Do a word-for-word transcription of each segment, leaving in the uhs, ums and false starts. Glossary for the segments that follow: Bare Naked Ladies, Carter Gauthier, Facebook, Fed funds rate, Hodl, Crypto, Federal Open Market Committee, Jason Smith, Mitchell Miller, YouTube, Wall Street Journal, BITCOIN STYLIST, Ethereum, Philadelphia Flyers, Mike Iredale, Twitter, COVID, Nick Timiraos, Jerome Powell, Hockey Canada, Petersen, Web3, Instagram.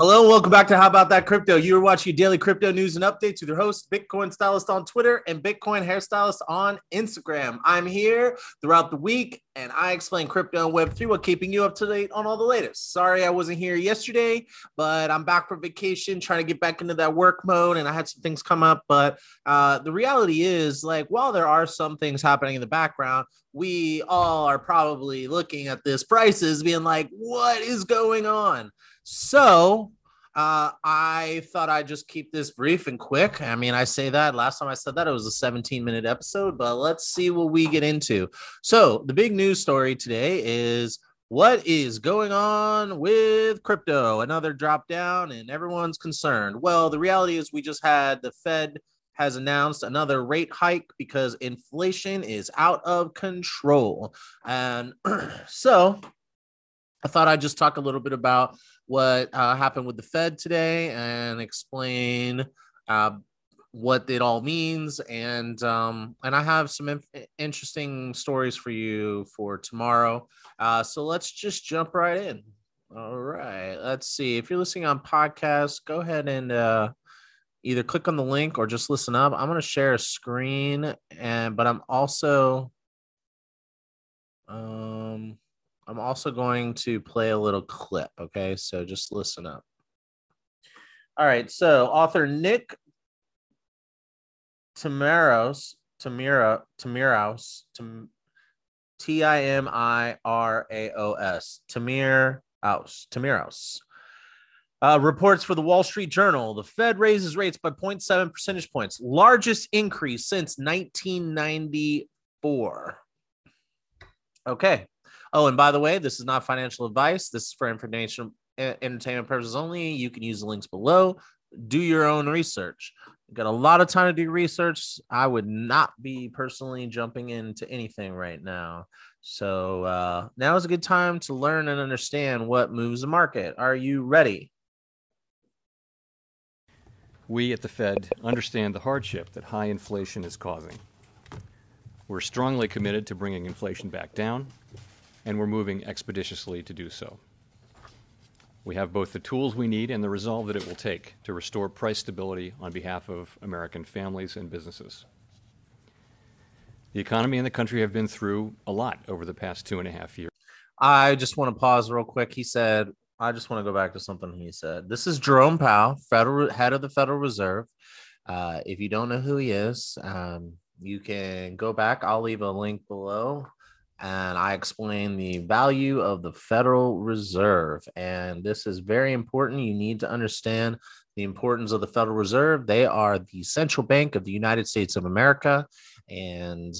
Hello, and welcome back to How About That Crypto. You are watching daily crypto news and updates with your host, Bitcoin Stylist on Twitter and Bitcoin Hairstylist on Instagram. I'm here throughout the week, and I explain crypto and Web three while keeping you up to date on all the latest. Sorry I wasn't here yesterday, but I'm back from vacation, trying to get back into that work mode, and I had some things come up. But uh, the reality is, like, while there are some things happening in the background, we all are probably looking at this prices being like, what is going on? So uh, I thought I'd just keep this brief and quick. I mean, I say that last time I said that it was a seventeen minute episode, but let's see what we get into. So the big news story today is what is going on with crypto? Another drop down and everyone's concerned. Well, the reality is we just had the Fed has announced another rate hike because inflation is out of control. And so I thought I'd just talk a little bit about what uh, happened with the Fed today and explain uh, what it all means. And um, and I have some inf- interesting stories for you for tomorrow. Uh, so let's just jump right in. All right. Let's see. If you're listening on podcasts, go ahead and uh, either click on the link or just listen up. I'm going to share a screen, and but I'm also... Um, I'm also going to play a little clip, okay? So just listen up. All right, so author Nick Timiraos, Timira, Timiraos, Tim, T I M I R A O S, Timiraos, Timiraos, uh, reports for the Wall Street Journal. The Fed raises rates by zero point seven percentage points, largest increase since nineteen ninety-four. Okay. Oh, and by the way, this is not financial advice. This is for information, entertainment purposes only. You can use the links below. Do your own research. You've got a lot of time to do research. I would not be personally jumping into anything right now. So uh, now is a good time to learn and understand what moves the market. Are you ready? We at the Fed understand the hardship that high inflation is causing. We're strongly committed to bringing inflation back down, and we're moving expeditiously to do so. We have both the tools we need and the resolve that it will take to restore price stability on behalf of American families and businesses. The economy and the country have been through a lot over the past two and a half years. I just want to pause real quick. He said, I just want to go back to something he said. This is Jerome Powell, federal, head of the Federal Reserve. Uh, if you don't know who he is, um, you can go back. I'll leave a link below. And I explain the value of the Federal Reserve. And this is very important. You need to understand the importance of the Federal Reserve. They are the central bank of the United States of America, and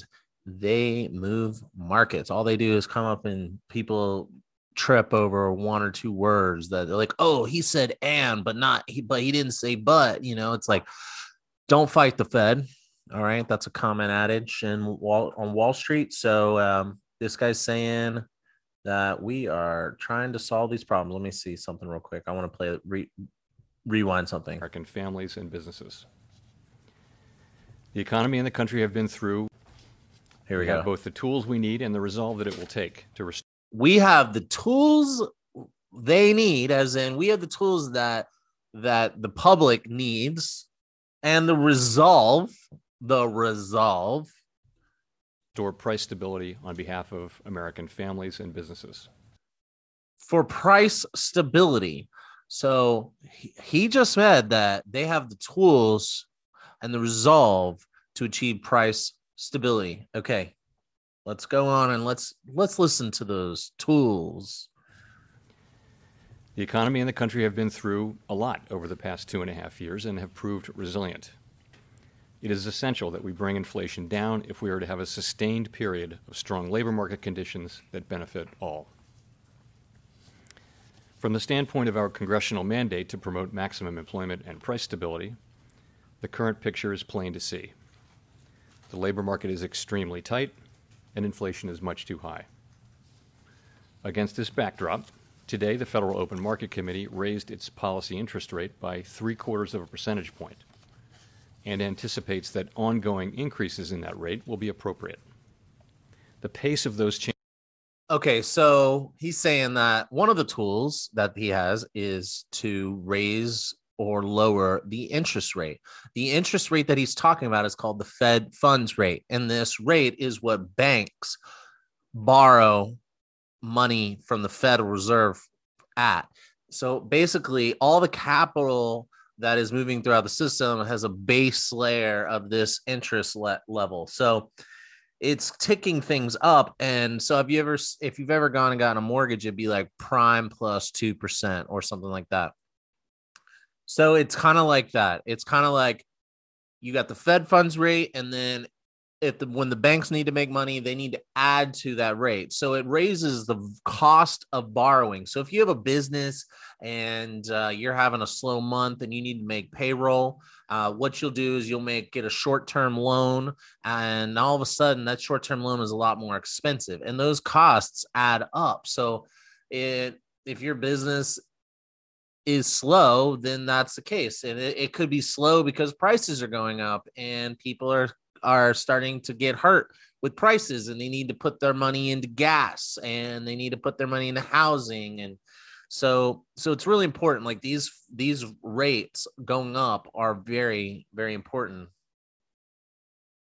they move markets. All they do is come up and people trip over one or two words that they're like, oh, he said and, but not, he, but he didn't say but. You know, it's like, don't fight the Fed. All right. That's a common adage in Wall, on Wall Street. So, um, this guy's saying that we are trying to solve these problems. Let me see something real quick. I want to play re, rewind something. American families and businesses. The economy and the country have been through. Here we, we go. Have both the tools we need and the resolve that it will take to restore. We have the tools they need, as in we have the tools that that the public needs, and the resolve, the resolve. Restore price stability on behalf of American families and businesses. For price stability. So he, he just said that they have the tools and the resolve to achieve price stability. Okay, let's go on and let's let's listen to those tools. The economy and the country have been through a lot over the past two and a half years and have proved resilient. It is essential that we bring inflation down if we are to have a sustained period of strong labor market conditions that benefit all. From the standpoint of our congressional mandate to promote maximum employment and price stability, the current picture is plain to see. The labor market is extremely tight, and inflation is much too high. Against this backdrop, today the Federal Open Market Committee raised its policy interest rate by three quarters of a percentage point, and anticipates that ongoing increases in that rate will be appropriate. The pace of those changes Okay, so he's saying that one of the tools that he has is to raise or lower the interest rate. The interest rate that he's talking about is called the Fed funds rate. And this rate is what banks borrow money from the Federal Reserve at. So basically, all the capital that is moving throughout the system has a base layer of this interest le- level. So it's ticking things up. And so if you ever, if you've ever gone and gotten a mortgage, it'd be like prime plus two percent or something like that. So it's kind of like that. It's kind of like you got the Fed funds rate. And then if the, when the banks need to make money, they need to add to that rate. So it raises the cost of borrowing. So if you have a business and uh, you're having a slow month and you need to make payroll, uh, what you'll do is you'll make get a short-term loan, and all of a sudden that short-term loan is a lot more expensive, and those costs add up. So it, if your business is slow, then that's the case. And it, it could be slow because prices are going up and people are are starting to get hurt with prices, and they need to put their money into gas, and they need to put their money into housing. And so, so it's really important. Like these, these rates going up are very, very important.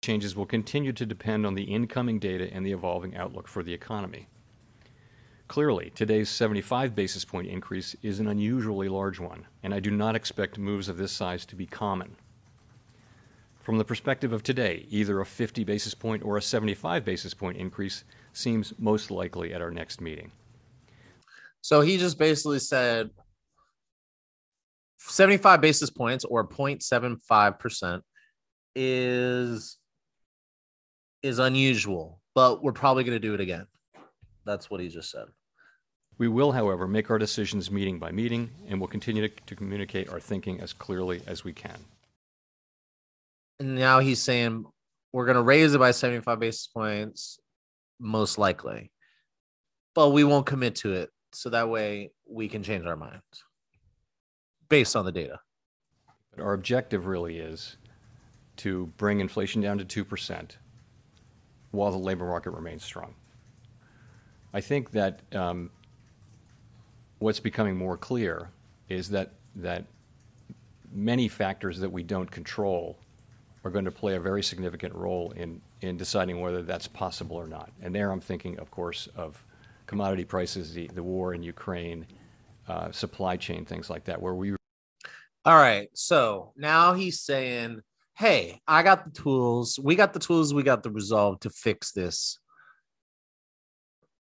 Changes will continue to depend on the incoming data and the evolving outlook for the economy. Clearly, today's seventy-five basis point increase is an unusually large one, and I do not expect moves of this size to be common. From the perspective of today, either a fifty basis point or a seventy-five basis point increase seems most likely at our next meeting. So he just basically said seventy-five basis points or zero point seven five percent is, is unusual, but we're probably going to do it again. That's what he just said. We will, however, make our decisions meeting by meeting, and we'll continue to, to communicate our thinking as clearly as we can. And now he's saying we're going to raise it by seventy-five basis points, most likely, but we won't commit to it. So that way we can change our minds based on the data. But our objective really is to bring inflation down to two percent while the labor market remains strong. I think that um, what's becoming more clear is that that many factors that we don't control are going to play a very significant role in, in deciding whether that's possible or not. And there I'm thinking, of course, of commodity prices, the, the war in Ukraine, uh, supply chain, things like that, where we... All right. So now he's saying, hey, I got the tools. We got the tools. We got the resolve to fix this.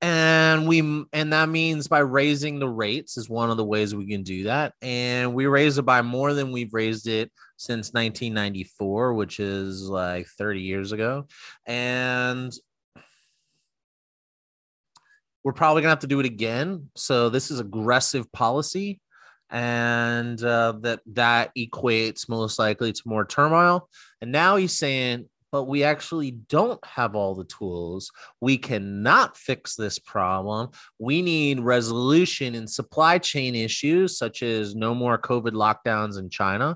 And we, and that means by raising the rates is one of the ways we can do that. And we raise it by more than we've raised it since nineteen ninety-four, which is like thirty years ago. And we're probably going to have to do it again. So this is aggressive policy. And uh, that that equates most likely to more turmoil. And now he's saying, but we actually don't have all the tools. We cannot fix this problem. We need resolution in supply chain issues, such as no more COVID lockdowns in China,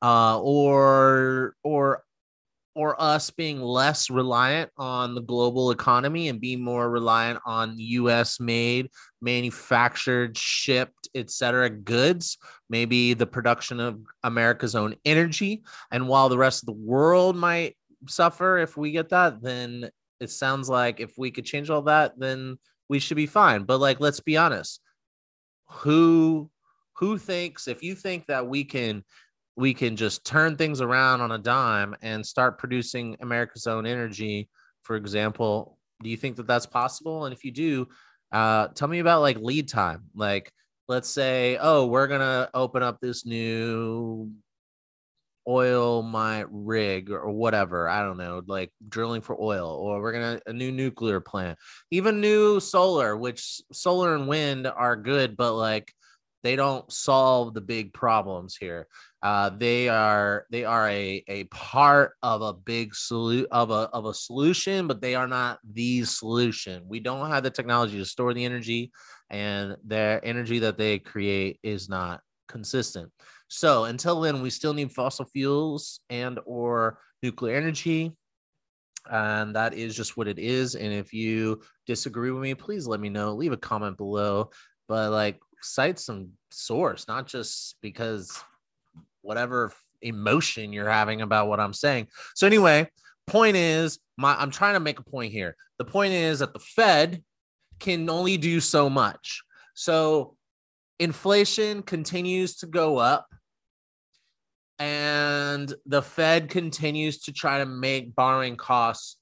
uh, or or or us being less reliant on the global economy and being more reliant on U S made, manufactured, shipped, et cetera, goods, maybe the production of America's own energy. And while the rest of the world might suffer if we get that, then it sounds like if we could change all that, then we should be fine. But like, let's be honest, who who thinks, if you think that we can we can just turn things around on a dime and start producing America's own energy, for example, do you think that that's possible? And if you do, uh tell me about like lead time. Like, let's say, oh, we're gonna open up this new oil my rig or whatever, I don't know, like drilling for oil, or we're gonna a new nuclear plant, even new solar, which solar and wind are good, but like they don't solve the big problems here. Uh, they are they are a a part of a big solu- of a of a solution, but they are not the solution. We don't have the technology to store the energy, and their energy that they create is not consistent. So until then, we still need fossil fuels and or nuclear energy. And that is just what it is. And if you disagree with me, please let me know, leave a comment below, but like cite some source, not just because whatever emotion you're having about what I'm saying. So anyway, point is my, I'm trying to make a point here. The point is that the Fed can only do so much. So inflation continues to go up. And the Fed continues to try to make borrowing costs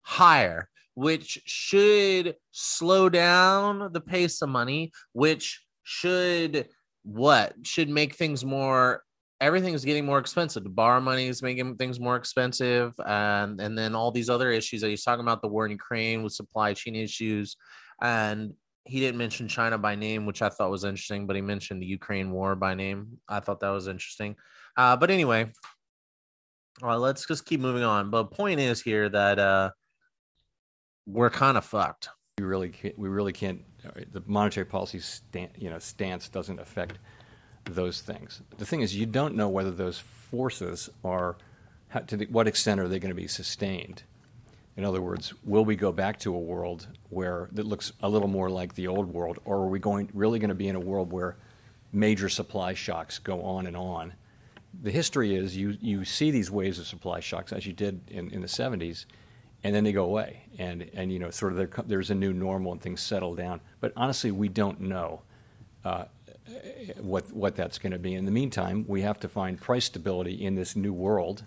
higher, which should slow down the pace of money, which should what? Should make things more, everything's getting more expensive. The borrow money is making things more expensive. And, and then all these other issues that he's talking about, the war in Ukraine with supply chain issues. And he didn't mention China by name, which I thought was interesting, but he mentioned the Ukraine war by name. I thought that was interesting. Uh, but anyway, uh, let's just keep moving on. But point is here that uh, we're kind of fucked. We really can't, we really can't. The monetary policy stand, you know, stance doesn't affect those things. The thing is, you don't know whether those forces are, how, to the, what extent are they going to be sustained? In other words, will we go back to a world where that looks a little more like the old world, or are we going really going to be in a world where major supply shocks go on and on? The history is you, you see these waves of supply shocks as you did in, in the seventies, and then they go away. And, and you know, sort of there, there's a new normal and things settle down. But honestly, we don't know uh, what, what that's going to be. In the meantime, we have to find price stability in this new world.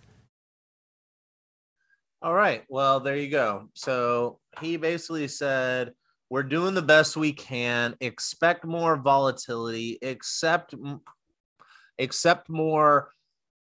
All right. Well, there you go. So he basically said, we're doing the best we can. Expect more volatility. Accept, accept more...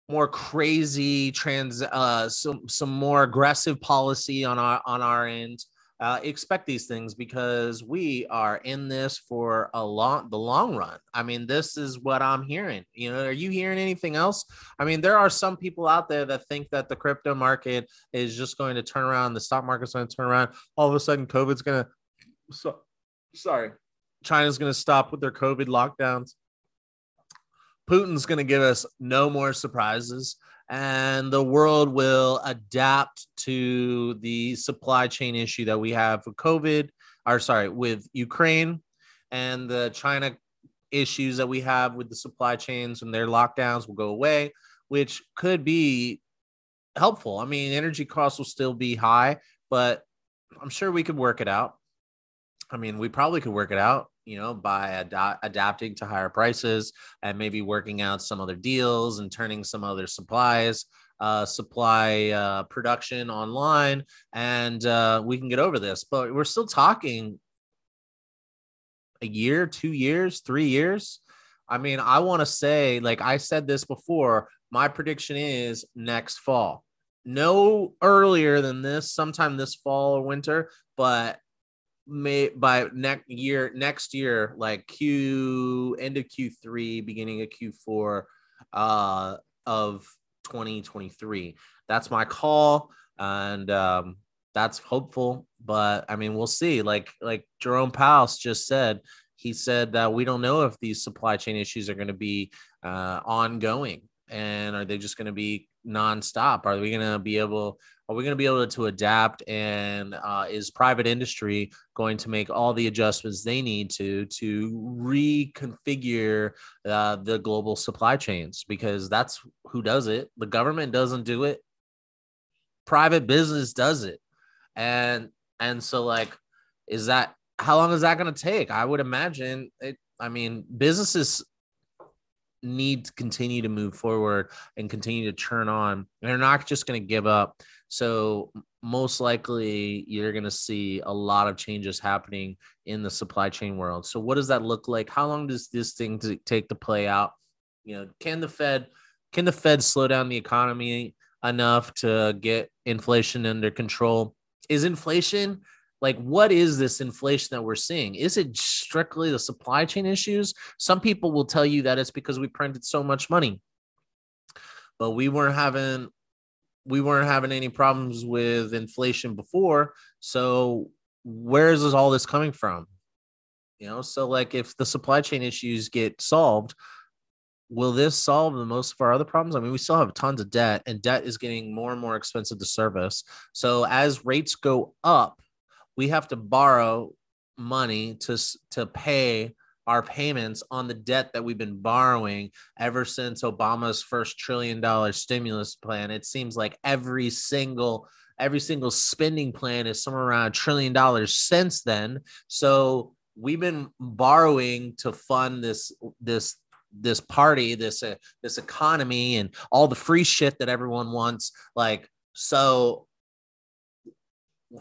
more crazy trans, uh, some some more aggressive policy on our on our end. Uh, expect these things because we are in this for a long, the long run. I mean, this is what I'm hearing. You know, are you hearing anything else? I mean, there are some people out there that think that the crypto market is just going to turn around, the stock market's going to turn around. All of a sudden, COVID's going to. So, sorry, China's going to stop with their COVID lockdowns. Putin's going to give us no more surprises, and the world will adapt to the supply chain issue that we have with COVID, or sorry, with Ukraine, and the China issues that we have with the supply chains and their lockdowns will go away, which could be helpful. I mean, energy costs will still be high, but I'm sure we could work it out. I mean, we probably could work it out, you know, by ad- adapting to higher prices and maybe working out some other deals and turning some other supplies, uh, supply uh, production online, and uh, we can get over this. But we're still talking a year, two years, three years. I mean, I want to say, like I said this before, my prediction is next fall. No earlier than this, sometime this fall or winter, but May by next year, next year, like Q end of Q three, beginning of Q four uh, of twenty twenty-three. That's my call, and um, that's hopeful. But I mean, we'll see. Like like Jerome Powell just said, he said that we don't know if these supply chain issues are going to be uh, ongoing, and are they just going to be nonstop? Are we going to be able? Are we going to be able to adapt? And uh, is private industry going to make all the adjustments they need to to reconfigure uh, the global supply chains? Because that's who does it. The government doesn't do it. Private business does it. And and so like, is that how long is that going to take? I would imagine it. I mean, businesses need to continue to move forward and continue to turn on. They're not just going to give up. So most likely you're going to see a lot of changes happening in the supply chain world. So what does that look like? How long does this thing take to play out? You know, can the Fed, can the Fed slow down the economy enough to get inflation under control? Is inflation, like, what is this inflation that we're seeing? Is it strictly the supply chain issues? Some people will tell you that it's because we printed so much money, but we weren't having we weren't having any problems with inflation before. So where is all this coming from? You know, so like if the supply chain issues get solved, will this solve the most of our other problems? I mean, we still have tons of debt, and debt is getting more and more expensive to service. So as rates go up, we have to borrow money to, to pay our payments on the debt that we've been borrowing ever since Obama's first trillion dollar stimulus plan. It seems like every single every single spending plan is somewhere around a trillion dollars since then. So we've been borrowing to fund this this this party, this uh, this economy, and all the free shit that everyone wants. Like, so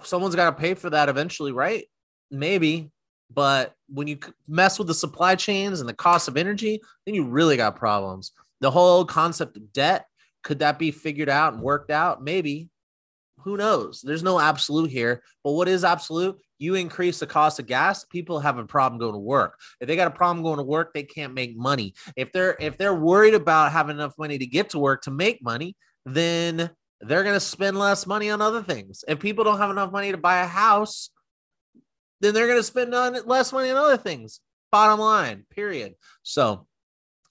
someone's got to pay for that eventually, right? Maybe. But when you mess with the supply chains and the cost of energy, then you really got problems. The whole concept of debt, could that be figured out and worked out? Maybe. Who knows? There's no absolute here. But what is absolute? You increase the cost of gas, people have a problem going to work. If they got a problem going to work, they can't make money. If they're if they're worried about having enough money to get to work to make money, then they're going to spend less money on other things. If people don't have enough money to buy a house, then they're going to spend less money on other things. Bottom line, period. So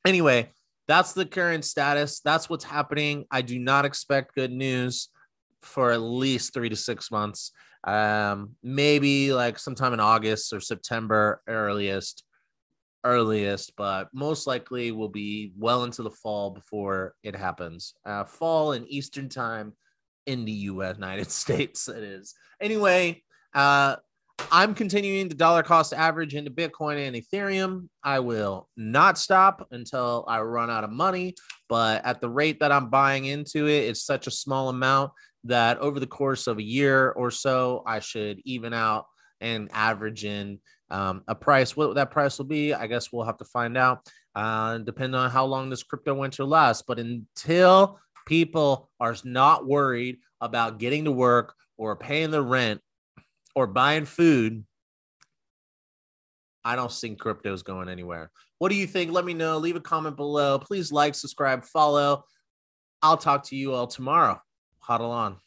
anyway, that's the current status. That's what's happening. I do not expect good news for at least three to six months. Um, maybe like sometime in August or September earliest, earliest, but most likely will be well into the fall before it happens. Uh, fall and Eastern time in the U S United States it is. Anyway, uh, I'm continuing to dollar cost average into Bitcoin and Ethereum. I will not stop until I run out of money, but at the rate that I'm buying into it, it's such a small amount that over the course of a year or so, I should even out and average in um, a price. What that price will be, I guess we'll have to find out, uh, depending on how long this crypto winter lasts. But until people are not worried about getting to work or paying the rent or buying food, I don't think crypto is going anywhere. What do you think? Let me know. Leave a comment below. Please like, subscribe, follow. I'll talk to you all tomorrow. Hodl on.